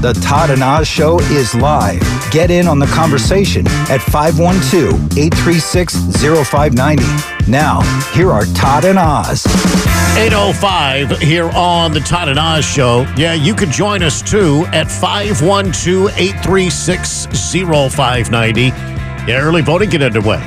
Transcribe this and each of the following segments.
The Todd and Oz Show is live. Get in on the conversation at 512-836-0590. Now, here are Todd and Oz. 8:05 here on the Todd and Oz Show. Yeah, you could join us too at 512-836-0590. Yeah, early voting get underway.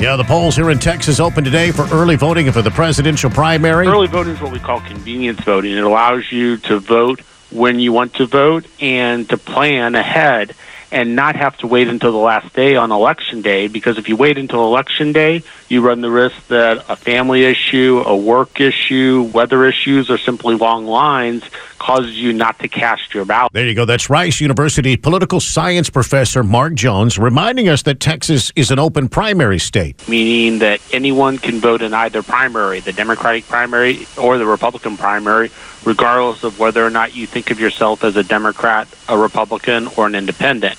Yeah, the polls here in Texas open today for early voting and for the presidential primary. Early voting is what we call convenience voting. It allows you to vote when you want to vote and to plan ahead and not have to wait until the last day on Election Day, because if you wait until Election Day, you run the risk that a family issue, a work issue, weather issues, or simply long lines causes you not to cast your ballot. There you go. That's Rice University political science professor Mark Jones reminding us that Texas is an open primary state. Meaning that anyone can vote in either primary, the Democratic primary or the Republican primary, regardless of whether or not you think of yourself as a Democrat, a Republican, or an independent.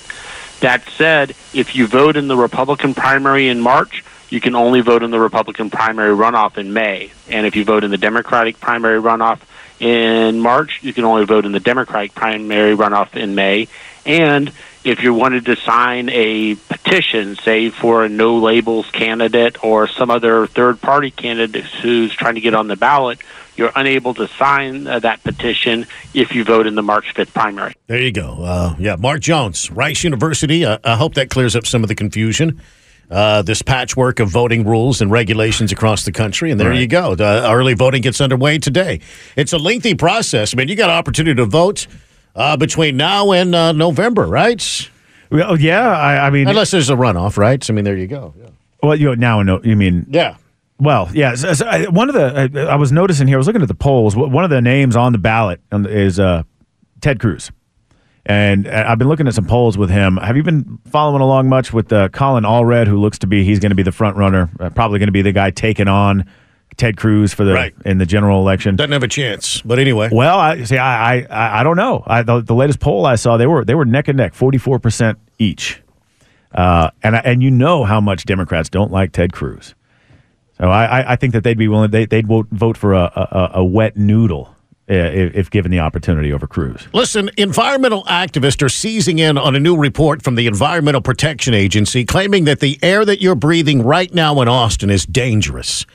That said, if you vote in the Republican primary in March, you can only vote in the Republican primary runoff in May. And if you vote in the Democratic primary runoff in March, you can only vote in the Democratic primary runoff in May. And if you wanted to sign a petition, say, for a no-labels candidate or some other third-party candidate who's trying to get on the ballot, you're unable to sign that petition if you vote in the March 5th primary. There you go. Yeah, Mark Jones, Rice University. I hope that clears up some of the confusion. This patchwork of voting rules and regulations across the country. And there you go. The early voting gets underway today. It's a lengthy process. I mean, you got an opportunity to vote between now and November, right? Well, yeah. I mean, unless there's a runoff, right? So, I mean, there you go. Yeah. Well, Yeah. Well, yeah. So one of the I was noticing here, I was looking at the polls. One of the names on the ballot is Ted Cruz. And I've been looking at some polls with him. Have you been following along much with Colin Allred, who looks to be, he's going to be the front runner, probably going to be the guy taking on Ted Cruz for the in the general election? Doesn't have a chance, but anyway. Well, I don't know. The latest poll I saw, they were neck and neck, 44% each, and you know how much Democrats don't like Ted Cruz. So I think that they'd be willing, they'd vote for a wet noodle if given the opportunity over Cruz. Listen, environmental activists are seizing in on a new report from the Environmental Protection Agency claiming that the air that you're breathing right now in Austin is dangerous.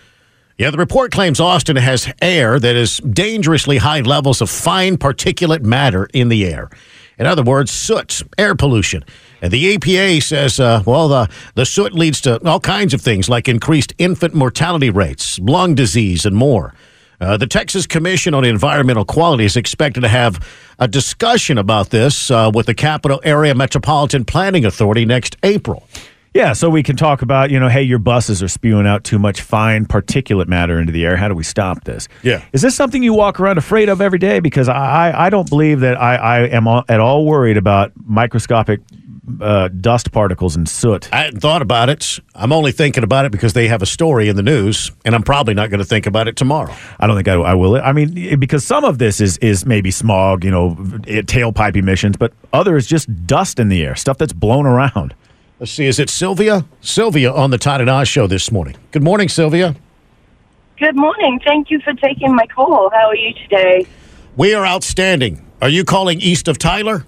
Yeah, the report claims Austin has air that is dangerously high levels of fine particulate matter in the air. In other words, soot, air pollution. And the EPA says, the soot leads to all kinds of things like increased infant mortality rates, lung disease, and more. The Texas Commission on Environmental Quality is expected to have a discussion about this with the Capital Area Metropolitan Planning Authority next April. Yeah, so we can talk about, hey, your buses are spewing out too much fine particulate matter into the air. How do we stop this? Yeah. Is this something you walk around afraid of every day? Because I don't believe that I am at all worried about microscopic dust particles and soot. I hadn't thought about it. I'm only thinking about it because they have a story in the news, and I'm probably not going to think about it tomorrow. I don't think I will. I mean, because some of this is maybe smog, tailpipe emissions, but other is just dust in the air, stuff that's blown around. Let's see, is it Sylvia? Sylvia on the Todd and Oz Show this morning. Good morning, Sylvia. Good morning. Thank you for taking my call. How are you today? We are outstanding. Are you calling east of Tyler?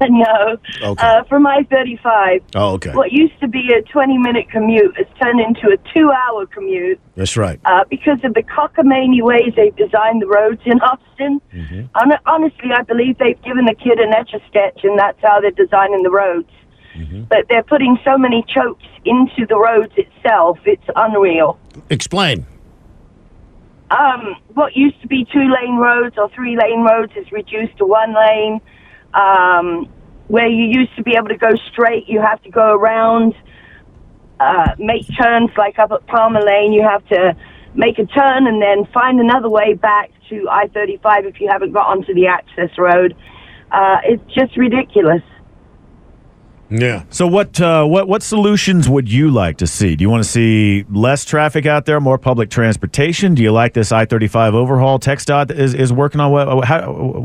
No, okay. From I-35. Oh, okay. What used to be a 20-minute commute has turned into a 2-hour commute. That's right. Because of the cockamamie ways they've designed the roads in Austin. Mm-hmm. Honestly, I believe they've given the kid an etch-a-sketch, and that's how they're designing the roads. Mm-hmm. But they're putting so many chokes into the roads itself, it's unreal. Explain. What used to be 2-lane roads or 3-lane roads is reduced to 1 lane. Where you used to be able to go straight, you have to go around, make turns, like up at Palmer Lane, you have to make a turn and then find another way back to I-35 if you haven't got onto the access road. It's just ridiculous. Yeah. So what solutions would you like to see? Do you want to see less traffic out there, more public transportation? Do you like this I-35 overhaul? TxDOT is working on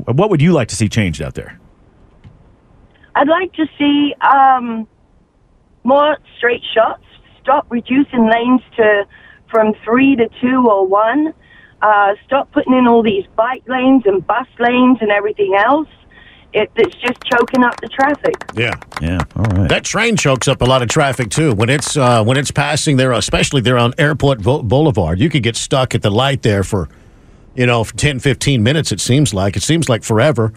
what would you like to see changed out there? I'd like to see more straight shots, stop reducing lanes to from 3 to 2 or 1, stop putting in all these bike lanes and bus lanes and everything else, It's just choking up the traffic. Yeah. All right. That train chokes up a lot of traffic too. When it's passing there, especially there on Airport Boulevard, you could get stuck at the light there for 10, 15 minutes. It seems like forever.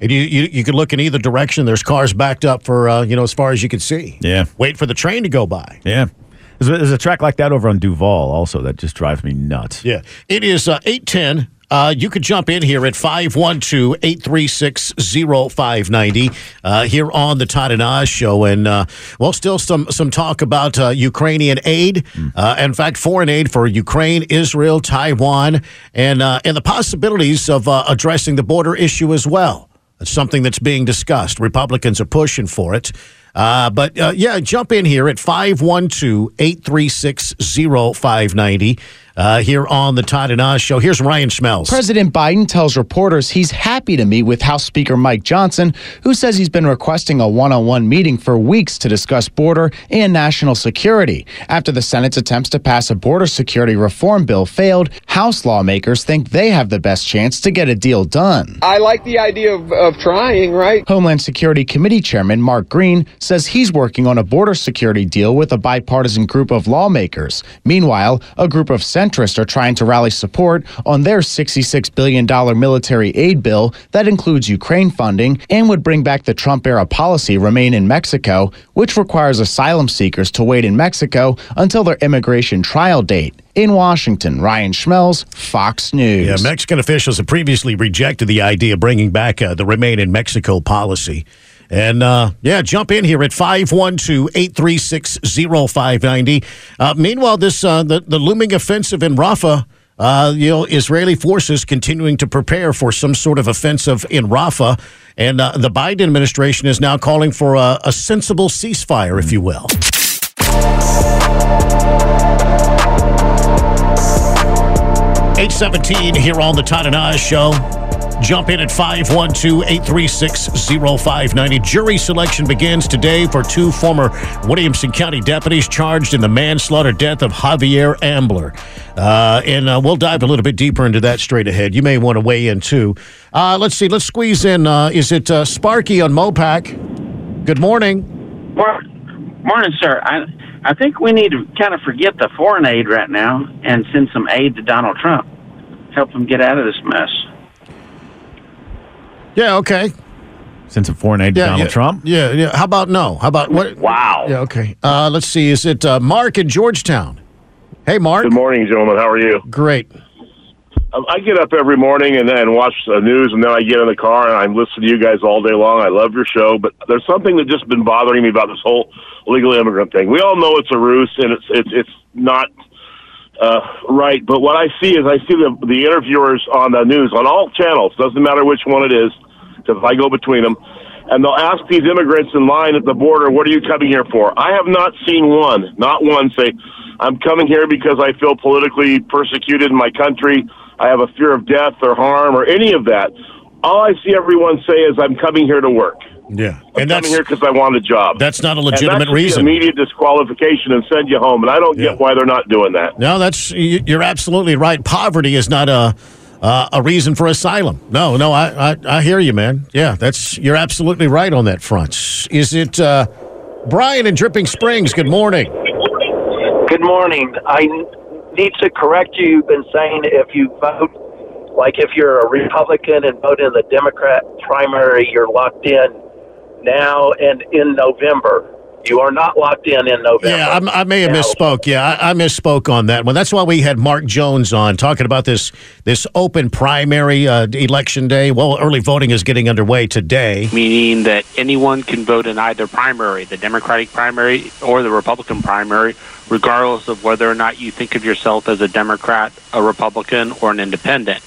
And you could look in either direction. There's cars backed up for as far as you can see. Yeah. Wait for the train to go by. Yeah. There's a track like that over on Duval also that just drives me nuts. Yeah. It is 8:10. You could jump in here at 512-836-0590 here on the Todd and Oz Show. And, still some talk about Ukrainian aid. In fact, foreign aid for Ukraine, Israel, Taiwan, and the possibilities of addressing the border issue as well. It's something that's being discussed. Republicans are pushing for it. Jump in here at 512-836-0590 here on the Todd and Oz Show. Here's Ryan Schmelz. President Biden tells reporters he's happy to meet with House Speaker Mike Johnson, who says he's been requesting a one-on-one meeting for weeks to discuss border and national security. After the Senate's attempts to pass a border security reform bill failed, House lawmakers think they have the best chance to get a deal done. I like the idea of trying, right? Homeland Security Committee Chairman Mark Green says he's working on a border security deal with a bipartisan group of lawmakers. Meanwhile, a group of centrists are trying to rally support on their $66 billion military aid bill that includes Ukraine funding and would bring back the Trump-era policy Remain in Mexico, which requires asylum seekers to wait in Mexico until their immigration trial date. In Washington, Ryan Schmelz, Fox News. Yeah, Mexican officials have previously rejected the idea of bringing back the Remain in Mexico policy. And, jump in here at 512-836-0590. Meanwhile, this the looming offensive in Rafah, Israeli forces continuing to prepare for some sort of offensive in Rafah. And the Biden administration is now calling for a sensible ceasefire, if you will. Mm-hmm. 8:17 here on the Todd and Oz Show. Jump in at 512-836-0590. Jury selection begins today for two former Williamson County deputies charged in the manslaughter death of Javier Ambler. And we'll dive a little bit deeper into that straight ahead. You may want to weigh in, too. Let's see. Let's squeeze in. Is it Sparky on Mopac? Good morning. Morning, sir. I think we need to kind of forget the foreign aid right now and send some aid to Donald Trump. Help him get out of this mess. Yeah, okay. Send some foreign aid to Donald Trump? Yeah. How about no? How about what? Wow. Yeah, okay. Let's see. Is it Mark in Georgetown? Hey, Mark. Good morning, gentlemen. How are you? Great. I get up every morning and watch the news, and then I get in the car, and I listen to you guys all day long. I love your show, but there's something that's just been bothering me about this whole illegal immigrant thing. We all know it's a ruse, and it's not right, but what I see is the interviewers on the news, on all channels, doesn't matter which one it is, because I go between them, and they'll ask these immigrants in line at the border, what are you coming here for? I have not seen one, not one, say, I'm coming here because I feel politically persecuted in my country, I have a fear of death or harm or any of that. All I see everyone say is, I'm coming here to work. Yeah, I'm coming here because I want a job. That's not a legitimate reason. Immediate disqualification and send you home, and I don't get why they're not doing that. No, you're absolutely right. Poverty is not a reason for asylum. No, I hear you, man. Yeah, you're absolutely right on that front. Is it Brian in Dripping Springs? Good morning. Good morning. I need to correct you. You've been saying if you vote, like if you're a Republican and vote in the Democrat primary, you're locked in. Now and in November. You are not locked in November. Yeah, I may have misspoke. Yeah, I misspoke on that one. That's why we had Mark Jones on talking about this open primary election day. Well, early voting is getting underway today. Meaning that anyone can vote in either primary, the Democratic primary or the Republican primary, regardless of whether or not you think of yourself as a Democrat, a Republican, or an independent.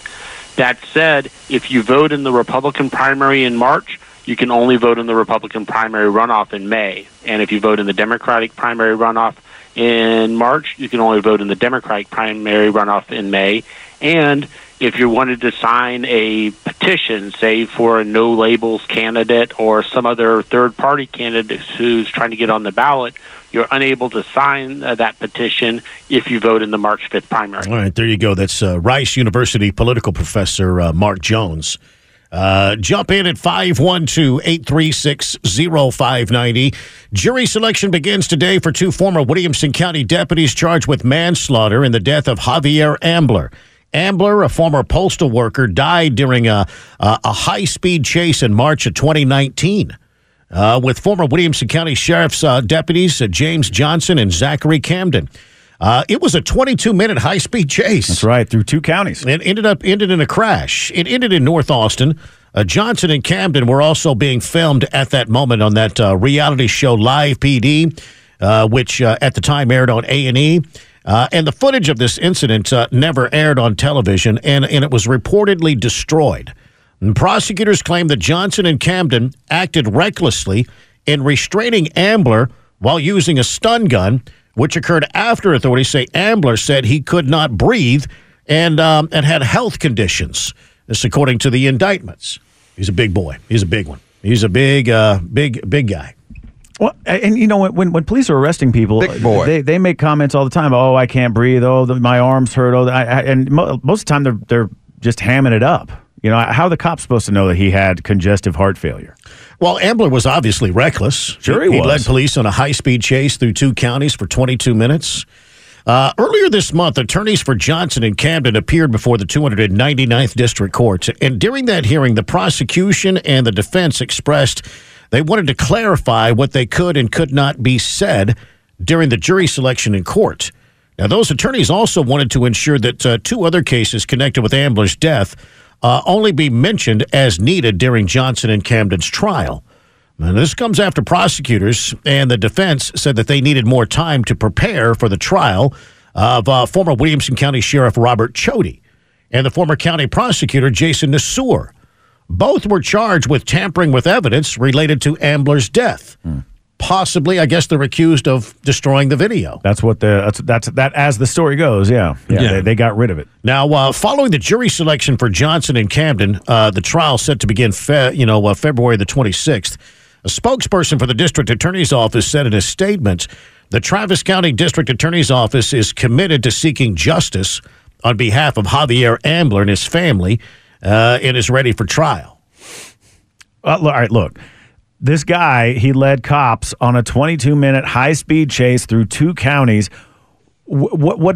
That said, if you vote in the Republican primary in March, you can only vote in the Republican primary runoff in May. And if you vote in the Democratic primary runoff in March, you can only vote in the Democratic primary runoff in May. And if you wanted to sign a petition, say, for a no-labels candidate or some other third-party candidate who's trying to get on the ballot, you're unable to sign that petition if you vote in the March 5th primary. All right, there you go. That's Rice University political professor Mark Jones. Jump in at 512-836-0590. Jury selection begins today for two former Williamson County deputies charged with manslaughter in the death of Javier Ambler. Ambler, a former postal worker, died during a high-speed chase in March of 2019 with former Williamson County Sheriff's deputies James Johnson and Zachary Camden. It was a 22-minute high-speed chase. That's right, through two counties. It ended in a crash. It ended in North Austin. Johnson and Camden were also being filmed at that moment on that reality show Live PD, which at the time aired on A&E. And the footage of this incident never aired on television, and it was reportedly destroyed. And prosecutors claim that Johnson and Camden acted recklessly in restraining Ambler while using a stun gun, which occurred after authorities say Ambler said he could not breathe and had health conditions. This according to the indictments. He's a big boy. He's a big one. He's a big guy. Well, and you know, when police are arresting people, they make comments all the time. Oh, I can't breathe. Oh, my arms hurt. Oh, and most of the time they're just hamming it up. You know, how are the cops supposed to know that he had congestive heart failure? Well, Ambler was obviously reckless. Sure, he was. He led police on a high-speed chase through two counties for 22 minutes. Earlier this month, attorneys for Johnson and Camden appeared before the 299th District Court. And during that hearing, the prosecution and the defense expressed they wanted to clarify what they could and could not be said during the jury selection in court. Now, those attorneys also wanted to ensure that two other cases connected with Ambler's death only be mentioned as needed during Johnson and Camden's trial. And this comes after prosecutors and the defense said that they needed more time to prepare for the trial of former Williamson County Sheriff Robert Chody and the former county prosecutor Jason Nassour. Both were charged with tampering with evidence related to Ambler's death. Possibly, I guess they're accused of destroying the video. That's what that's as the story goes. Yeah. They got rid of it. Now, following the jury selection for Johnson and Camden, the trial set to begin February the 26th. A spokesperson for the district attorney's office said in a statement, "The Travis County District Attorney's Office is committed to seeking justice on behalf of Javier Ambler and his family, and is ready for trial." All right, look. This guy, he led cops on a 22-minute high-speed chase through two counties. What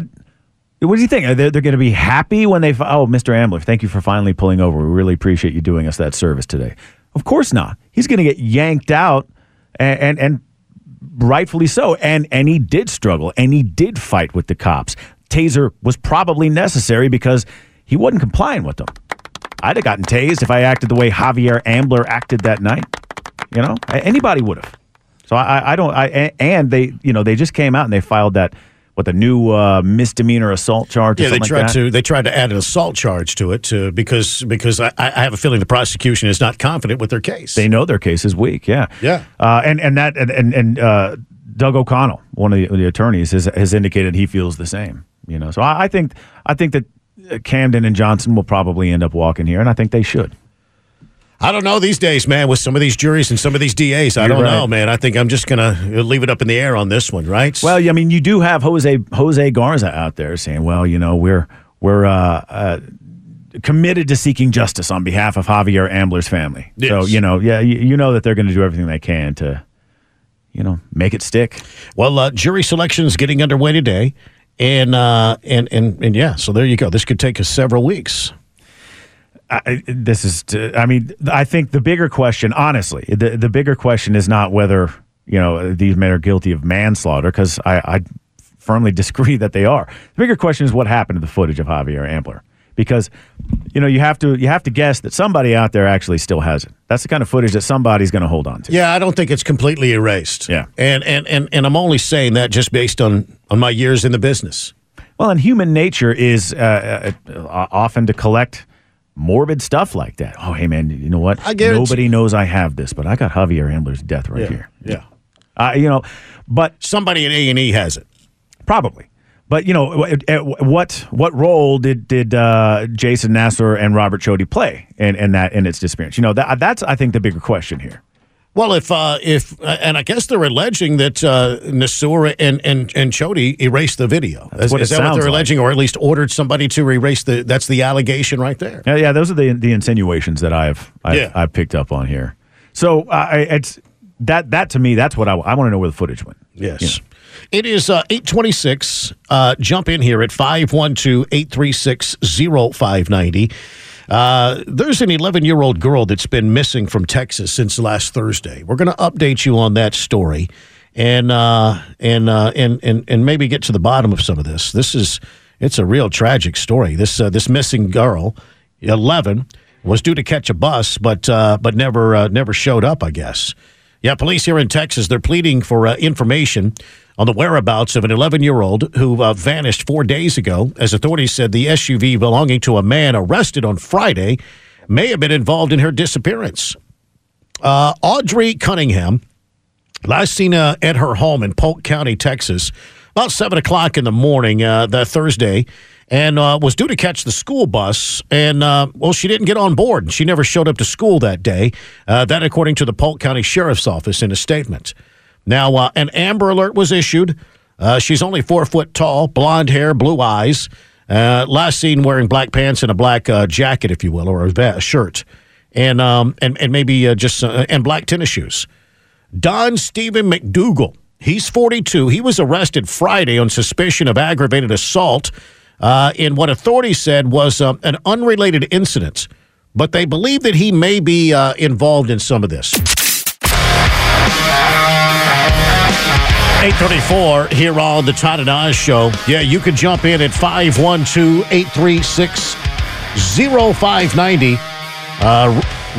do you think? Are they're going to be happy when they... Oh, Mr. Ambler, thank you for finally pulling over. We really appreciate you doing us that service today. Of course not. He's going to get yanked out, and rightfully so. And he did struggle, and he did fight with the cops. Taser was probably necessary because he wasn't complying with them. I'd have gotten tased if I acted the way Javier Ambler acted that night. You know, anybody would have. So they just came out and they filed that with a new misdemeanor assault charge. Yeah, they tried to add an assault charge to it because I have a feeling the prosecution is not confident with their case. They know their case is weak. Yeah. And Doug O'Connell, one of the attorneys, has indicated he feels the same. You know, so I think that Camden and Johnson will probably end up walking here, and I think they should. I don't know these days, man, with some of these juries and some of these DAs. I don't know, man. I think I'm just going to leave it up in the air on this one, right? Well, I mean, you do have Jose Garza out there saying, well, you know, we're committed to seeking justice on behalf of Javier Ambler's family. Yes. So, you know, that they're going to do everything they can to, you know, make it stick. Well, jury selection is getting underway today. And so there you go. This could take us several weeks. I think the bigger question, honestly, the bigger question is not whether, you know, these men are guilty of manslaughter, because I firmly disagree that they are. The bigger question is what happened to the footage of Javier Ambler, because, you know, you have to guess that somebody out there actually still has it. That's the kind of footage that somebody's going to hold on to. Yeah, I don't think it's completely erased. Yeah. And I'm only saying that just based on my years in the business. Well, and human nature is often to collect morbid stuff like that. Oh, hey, man, you know what? Nobody knows I have this, but I got Javier Ambler's death right here. Yeah. You know, but... somebody at A&E has it. Probably. But, you know, what role did Jason Nassour and Robert Chody play in its disappearance? You know, that's, I think, the bigger question here. Well, and I guess they're alleging that Nassour and Chody erased the video. Is that what they're alleging, or at least ordered somebody to erase the? That's the allegation right there. Yeah, those are the insinuations that I've picked up on here. So it's that to me, that's what I want to know where the footage went. Yes. You know. It is 8:26. Jump in here at 512-836-0590. There's an 11-year-old girl that's been missing from Texas since last Thursday. We're going to update you on that story, and maybe get to the bottom of some of this. It's a real tragic story. This missing girl, 11, was due to catch a bus, but never showed up, I guess. Yeah, police here in Texas, they're pleading for information on the whereabouts of an 11-year-old who vanished 4 days ago. As authorities said, the SUV belonging to a man arrested on Friday may have been involved in her disappearance. Audrey Cunningham, last seen at her home in Polk County, Texas, about 7 o'clock in the morning that Thursday, and was due to catch the school bus, and, she didn't get on board, and she never showed up to school that day. That, according to the Polk County Sheriff's Office in a statement. Now, an Amber Alert was issued. She's only 4 foot tall, blonde hair, blue eyes. Last seen wearing black pants and a black jacket, if you will, or a shirt, and maybe and black tennis shoes. Don Stephen McDougal, he's 42. He was arrested Friday on suspicion of aggravated assault in what authorities said was an unrelated incident, but they believe that he may be involved in some of this. 8:34 here on the Todd and Oz Show. Yeah, you can jump in at 512-836-0590.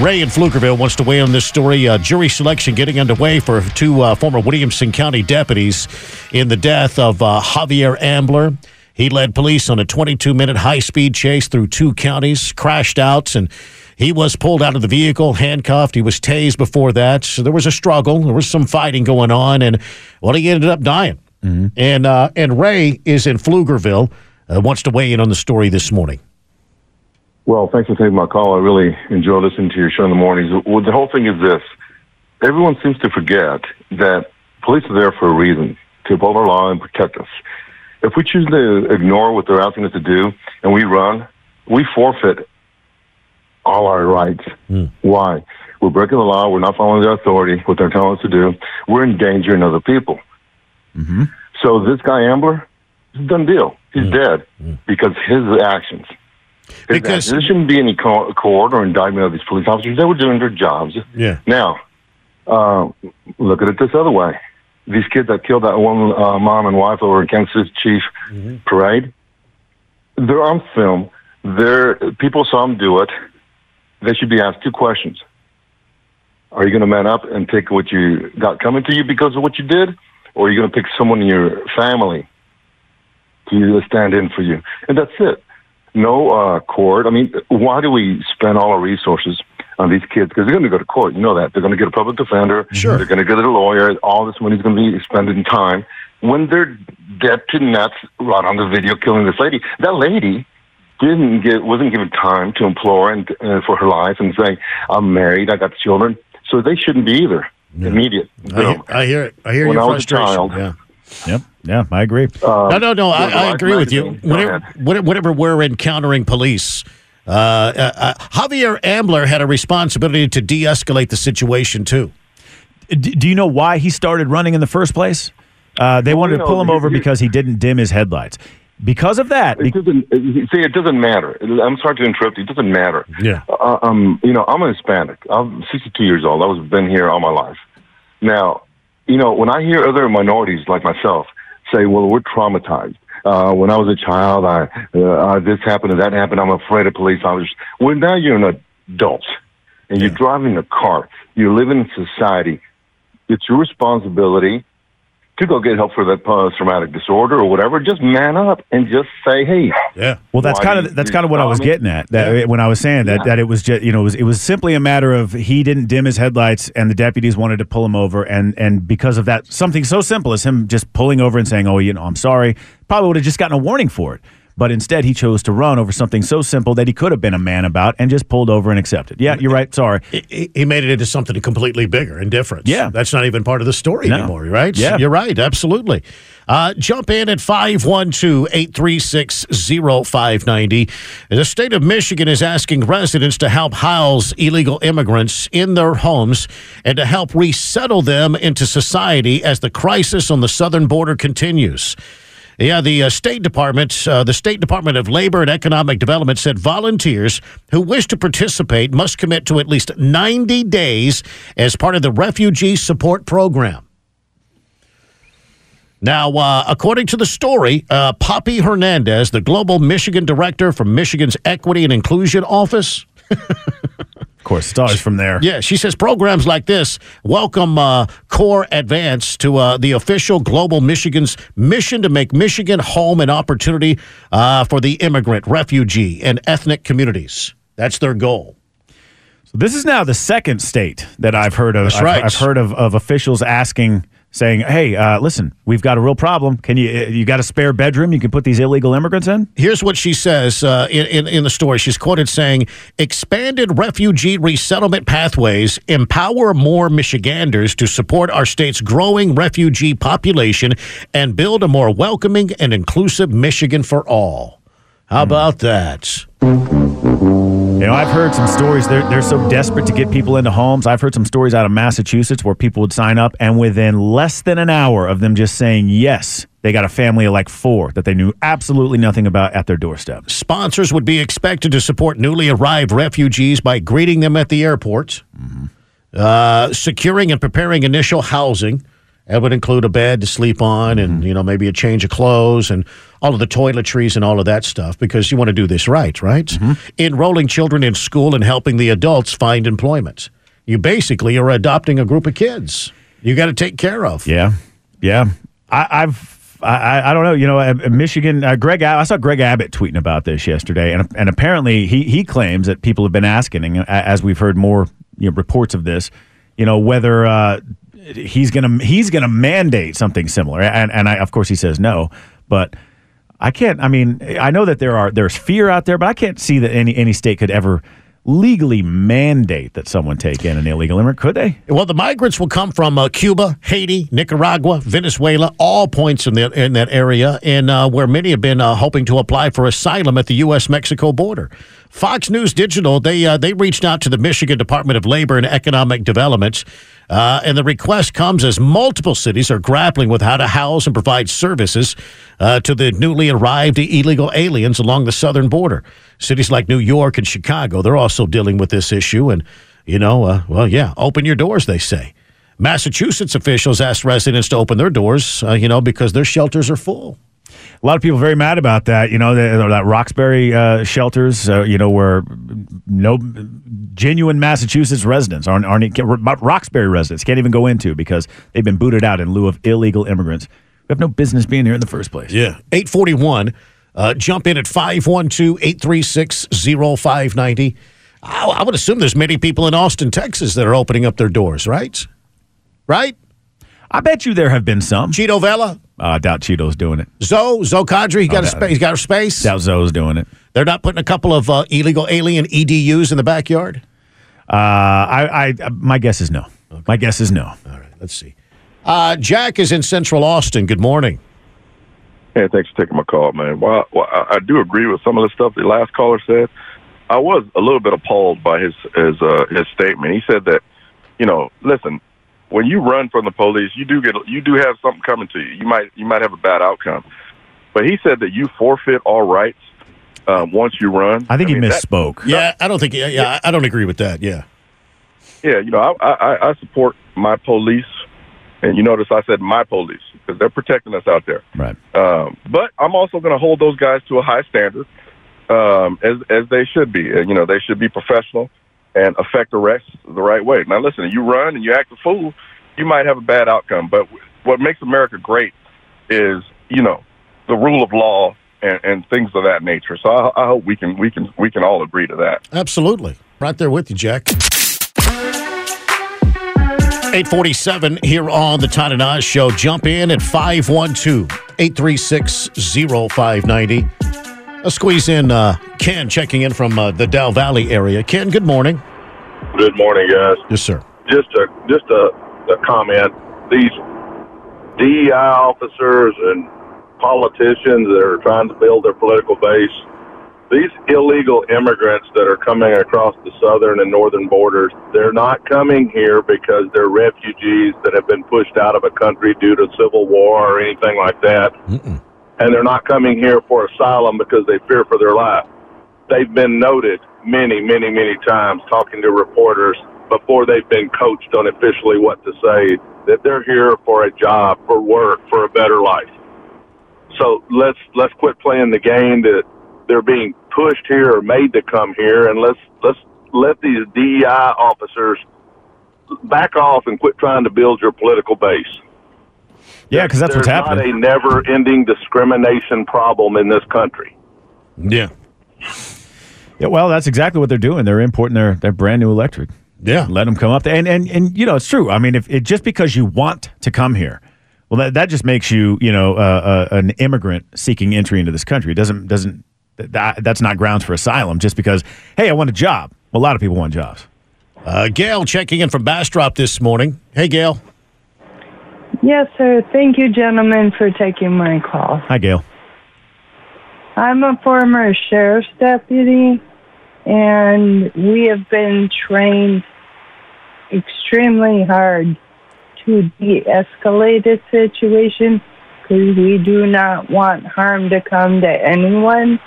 Ray in Pflugerville wants to weigh on this story. Jury selection getting underway for two former Williamson County deputies in the death of Javier Ambler. He led police on a 22-minute high-speed chase through two counties, crashed out, and he was pulled out of the vehicle, handcuffed. He was tased before that. So there was a struggle. There was some fighting going on, and, well, he ended up dying. Mm-hmm. And Ray is in Pflugerville, wants to weigh in on the story this morning. Well, thanks for taking my call. I really enjoy listening to your show in the mornings. Well, the whole thing is this. Everyone seems to forget that police are there for a reason, to uphold our law and protect us. If we choose to ignore what they're asking us to do and we run, we forfeit all our rights. Mm. Why? We're breaking the law. We're not following the authority, what they're telling us to do. We're endangering other people. Mm-hmm. So this guy, Ambler, it's a done deal. He's dead because his actions. There shouldn't be any court or indictment of these police officers. They were doing their jobs. Yeah. Now, look at it this other way. These kids that killed that one mom and wife over in Kansas City Chiefs parade, they're on film. People saw them do it. They should be asked two questions. Are you going to man up and take what you got coming to you because of what you did? Or are you going to pick someone in your family to stand in for you? And that's it. No court. I mean, why do we spend all our resources on these kids? Because they're going to go to court. You know that. They're going to get a public defender. Sure. They're going to get a lawyer. All this money's going to be expended in time. When they're dead to nuts right on the video killing this lady, that lady wasn't given time to implore and for her life and saying, I'm married, I got children. So they shouldn't be either. Yeah. Immediate. I hear it. I hear your frustration. When I was a child. Yeah. Yep. Yeah, I agree. No, I agree with you. Whenever we're encountering police, Javier Ambler had a responsibility to de-escalate the situation, too. Do you know why he started running in the first place? They wanted to pull him over because he didn't dim his headlights. Because of that... it doesn't matter. I'm sorry to interrupt you. It doesn't matter. Yeah. I'm a Hispanic. I'm 62 years old. I've been here all my life. Now, when I hear other minorities like myself say, well, we're traumatized. When I was a child, this happened and that happened. I'm afraid of police officers. Well, now you're an adult, and you're driving a car. You're living in society. It's your responsibility to go get help for that post-traumatic disorder or whatever. Just man up and just say, hey. Yeah. Well, that's kind of what I was getting at. When I was saying that it was just it was simply a matter of he didn't dim his headlights and the deputies wanted to pull him over and because of that, something so simple as him just pulling over and saying, "Oh, I'm sorry," probably would have just gotten a warning for it. But instead, he chose to run over something so simple that he could have been a man about and just pulled over and accepted. Yeah, you're right. Sorry. He made it into something completely bigger and different. Yeah. That's not even part of the story anymore, right? Yeah. You're right. Absolutely. Jump in at 512-836-0590. The state of Michigan is asking residents to help house illegal immigrants in their homes and to help resettle them into society as the crisis on the southern border continues. Yeah, the State Department of Labor and Economic Development said volunteers who wish to participate must commit to at least 90 days as part of the Refugee Support Program. Now, according to the story, Poppy Hernandez, the Global Michigan Director from Michigan's Equity and Inclusion Office. Of course, it's always from there. Yeah, she says programs like this welcome Core Advance to the official Global Michigan's mission to make Michigan home and opportunity for the immigrant, refugee, and ethnic communities. That's their goal. So this is now the second state that I've heard of. That's right. I've heard of officials asking... saying, hey, listen, we've got a real problem. Can you got a spare bedroom you can put these illegal immigrants in? Here's what she says in the story. She's quoted saying, expanded refugee resettlement pathways empower more Michiganders to support our state's growing refugee population and build a more welcoming and inclusive Michigan for all. How about that? You know, I've heard some stories, they're so desperate to get people into homes. I've heard some stories out of Massachusetts where people would sign up, and within less than an hour of them just saying yes, they got a family of like four that they knew absolutely nothing about at their doorstep. Sponsors would be expected to support newly arrived refugees by greeting them at the airport, securing and preparing initial housing. That would include a bed to sleep on and, you know, maybe a change of clothes and all of the toiletries and all of that stuff, because you want to do this right, right? Enrolling children in school and helping the adults find employment. You basically are adopting a group of kids you got to take care of. Yeah, yeah. I don't know. You know, Michigan, I saw Greg Abbott tweeting about this yesterday, and apparently he claims that people have been asking, and as we've heard more reports of this, whether... He's gonna mandate something similar, and I, of course, he says no. But I can't. I mean, I know that there's fear out there, but I can't see that any state could ever legally mandate that someone take in an illegal immigrant, could they? Well, the migrants will come from Cuba, Haiti, Nicaragua, Venezuela, all points in that area, and where many have been hoping to apply for asylum at the U.S.-Mexico border. Fox News Digital, they reached out to the Michigan Department of Labor and Economic Development, and the request comes as multiple cities are grappling with how to house and provide services to the newly arrived illegal aliens along the southern border. Cities like New York and Chicago, they're also dealing with this issue. And, open your doors, they say. Massachusetts officials asked residents to open their doors, because their shelters are full. A lot of people very mad about that, that Roxbury shelters, where no genuine Massachusetts residents, Roxbury residents can't even go into because they've been booted out in lieu of illegal immigrants. We have no business being here in the first place. Yeah. 841, jump in at 512-836-0590. I would assume there's many people in Austin, Texas that are opening up their doors, right? Right? I bet you there have been some. Cheeto Vela? I doubt Cheeto's doing it. Zoe Kadri, he's got a space. Doubt Zoe's doing it. They're not putting a couple of illegal alien EDUs in the backyard? My guess is no. Okay. My guess is no. All right, let's see. Jack is in Central Austin. Good morning. Hey, thanks for taking my call, man. Well, I do agree with some of the stuff the last caller said. I was a little bit appalled by his statement. He said that, listen, when you run from the police, you do have something coming to you. You might have a bad outcome, but he said that you forfeit all rights once you run. I think he misspoke. I don't agree with that. Yeah, yeah. I support my police, and you notice I said my police because they're protecting us out there. Right. But I'm also going to hold those guys to a high standard, as they should be. They should be professional and affect arrests the right way. Now, listen, you run and you act a fool, you might have a bad outcome. But what makes America great is, the rule of law and things of that nature. So I hope we can all agree to that. Absolutely. Right there with you, Jack. 847 here on the Todd and Oz Show. Jump in at 512-836-0590. Let's squeeze in Ken checking in from the Dow Valley area. Ken, good morning. Good morning, guys. Yes, sir. Just a comment. These DEI officers and politicians that are trying to build their political base, these illegal immigrants that are coming across the southern and northern borders, they're not coming here because they're refugees that have been pushed out of a country due to civil war or anything like that. Mm-mm. And they're not coming here for asylum because they fear for their life. They've been noted many, many, many times talking to reporters before they've been coached on officially what to say, that they're here for a job, for work, for a better life. So let's quit playing the game that they're being pushed here or made to come here, and let's let these DEI officers back off and quit trying to build your political base. Yeah, because that's what's happening. There's not a never-ending discrimination problem in this country. Yeah. Yeah, well, that's exactly what they're doing. They're importing their brand-new electric. Yeah. Let them come up there. And you know, it's true. I mean, if it just because you want to come here, well, that just makes you, an immigrant seeking entry into this country. It doesn't that's not grounds for asylum just because, hey, I want a job. Well, a lot of people want jobs. Gail checking in from Bastrop this morning. Hey, Gail. Yes, sir. Thank you, gentlemen, for taking my call. Hi, Gail. I'm a former sheriff's deputy, and we have been trained extremely hard to de-escalate a situation because we do not want harm to come to anyone.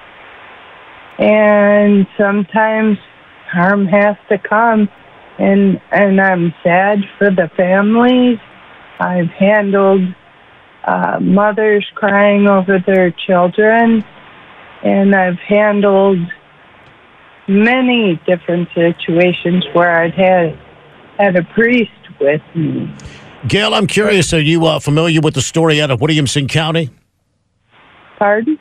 And sometimes harm has to come, and I'm sad for the families. I've handled mothers crying over their children, and I've handled many different situations where I've had a priest with me. Gail, I'm curious, are you familiar with the story out of Williamson County? Pardon?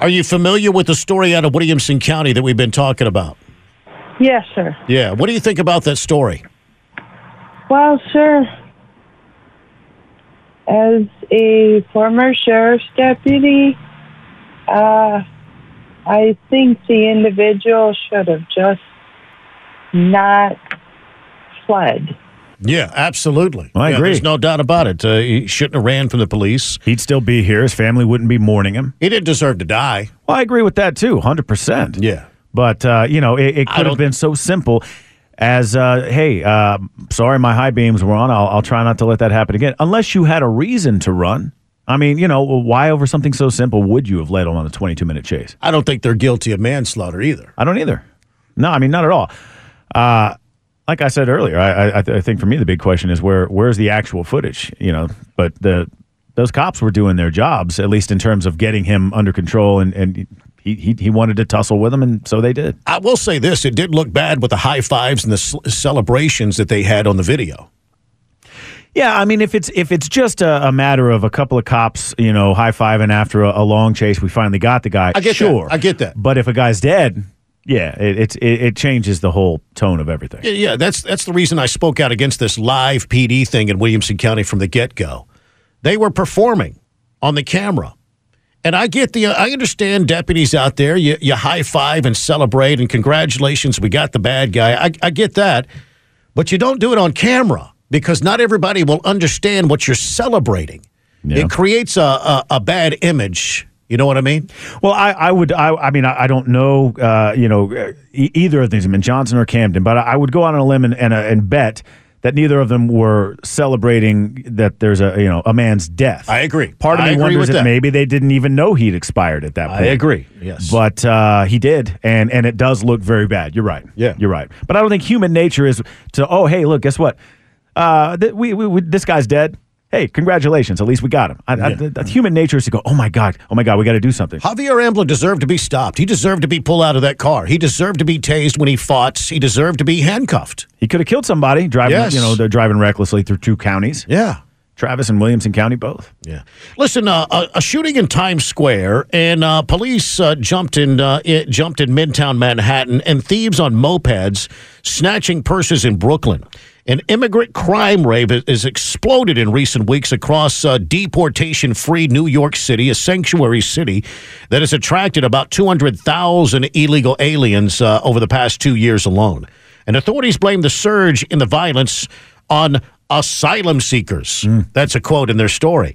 Are you familiar with the story out of Williamson County that we've been talking about? Yes, sir. Yeah. What do you think about that story? Well, sir, as a former sheriff's deputy, I think the individual should have just not fled. Yeah, absolutely. Well, I agree. There's no doubt about it. He shouldn't have ran from the police. He'd still be here. His family wouldn't be mourning him. He didn't deserve to die. Well, I agree with that, too, 100%. Yeah. But, it could have been so simple as, sorry, my high beams were on. I'll try not to let that happen again. Unless you had a reason to run. I mean, why over something so simple would you have led on a 22-minute chase? I don't think they're guilty of manslaughter either. I don't either. No, I mean, not at all. Like I said earlier, I think for me the big question is where's the actual footage? But those cops were doing their jobs, at least in terms of getting him under control, and he wanted to tussle with them, and so they did. I will say this. It did look bad with the high fives and the celebrations that they had on the video. Yeah, I mean, if it's just a matter of a couple of cops, high-fiving after a long chase, we finally got the guy. I get that. But if a guy's dead, yeah, it changes the whole tone of everything. Yeah, that's the reason I spoke out against this live PD thing in Williamson County from the get-go. They were performing on the camera. And I understand deputies out there, you high-five and celebrate, and congratulations, we got the bad guy. I get that. But you don't do it on camera, because not everybody will understand what you're celebrating. Yeah. It creates a bad image. You know what I mean? Well, I don't know, either of these, I mean, Johnson or Camden, but I would go out on a limb and bet that neither of them were celebrating that there's a man's death. I agree. Part of me wonders if maybe they didn't even know he'd expired at that point. I agree, yes. But he did, and it does look very bad. You're right. Yeah. You're right. But I don't think human nature is to, oh, hey, look, guess what? This guy's dead. Hey, congratulations. At least we got him. Human nature is to go, oh, my God, we got to do something. Javier Ambler deserved to be stopped. He deserved to be pulled out of that car. He deserved to be tased when he fought. He deserved to be handcuffed. He could have killed somebody driving, they're driving recklessly through two counties. Yeah. Travis and Williamson County, both. Yeah. Listen, a shooting in Times Square, and police jumped in Midtown Manhattan, and thieves on mopeds snatching purses in Brooklyn. An immigrant crime rate has exploded in recent weeks across deportation-free New York City, a sanctuary city that has attracted about 200,000 illegal aliens over the past 2 years alone. And authorities blame the surge in the violence on asylum seekers. That's a quote in their story.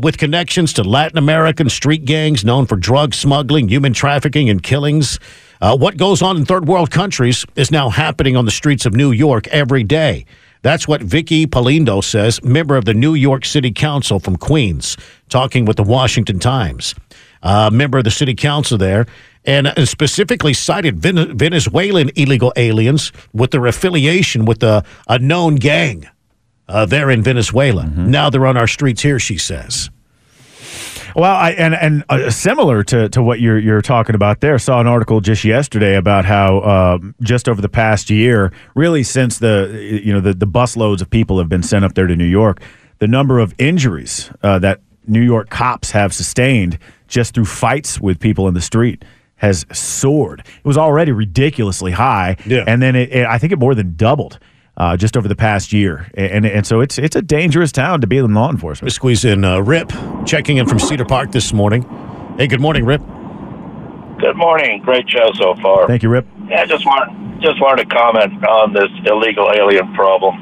With connections to Latin American street gangs known for drug smuggling, human trafficking, and killings. What goes on in third world countries is now happening on the streets of New York every day. That's what Vicky Palindo says, member of the New York City Council from Queens, talking with the Washington Times. Member of the city council there, and specifically cited Venezuelan illegal aliens with their affiliation with a known gang there in Venezuela. Now they're on our streets here, she says. Well, and similar to what you're talking about there, saw an article just yesterday about how just over the past year, really since the busloads of people have been sent up there to New York, the number of injuries that New York cops have sustained just through fights with people in the street has soared. It was already ridiculously high, and then I think it more than doubled. Just over the past year. And so it's a dangerous town to be in law enforcement. Let's squeeze in Rip, checking in from Cedar Park this morning. Hey, good morning, Rip. Good morning. Great show so far. Thank you, Rip. Yeah, I just wanted to comment on this illegal alien problem.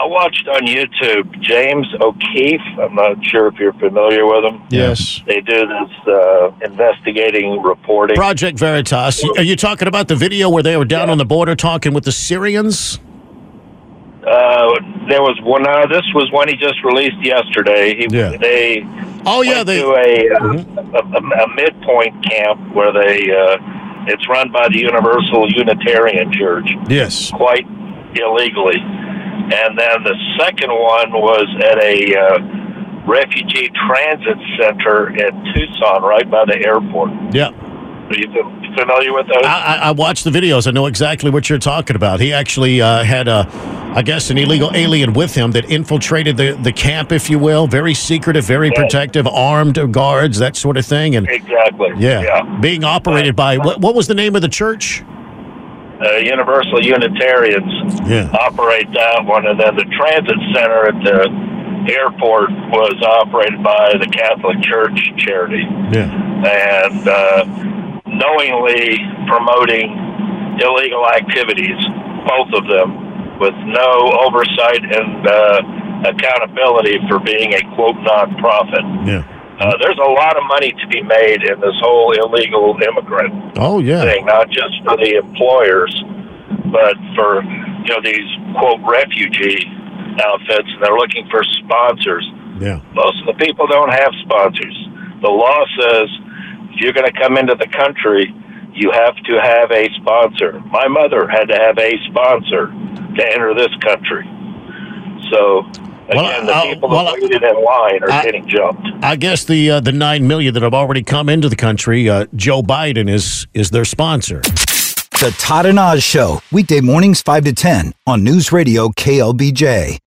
I watched on YouTube James O'Keefe. I'm not sure if you're familiar with him. Yes. They do this investigating reporting. Project Veritas. Are you talking about the video where they were down on the border talking with the Syrians? There was one. This was one he just released yesterday. They went to a midpoint camp where they. It's run by the Universal Unitarian Church. Yes, quite illegally. And then the second one was at a refugee transit center in Tucson, right by the airport. Yeah. Are you familiar with those? I watched the videos. I know exactly what you're talking about. He actually had, an illegal alien with him that infiltrated the camp, if you will. Very secretive, very protective, armed guards, that sort of thing. And being operated by, what was the name of the church? Universal Unitarians operate that one. And then the transit center at the airport was operated by the Catholic Church charity. Yeah. And... knowingly promoting illegal activities, both of them, with no oversight and accountability for being a, quote, nonprofit. Yeah. There's a lot of money to be made in this whole illegal immigrant thing, not just for the employers, but for these, quote, refugee outfits, and they're looking for sponsors. Yeah. Most of the people don't have sponsors. The law says, if you're going to come into the country, you have to have a sponsor. My mother had to have a sponsor to enter this country. So, again, the people that waited in line are getting jumped. I guess the 9 million that have already come into the country, Joe Biden is their sponsor. The Todd and Oz Show, weekday mornings 5 to 10 on News Radio KLBJ.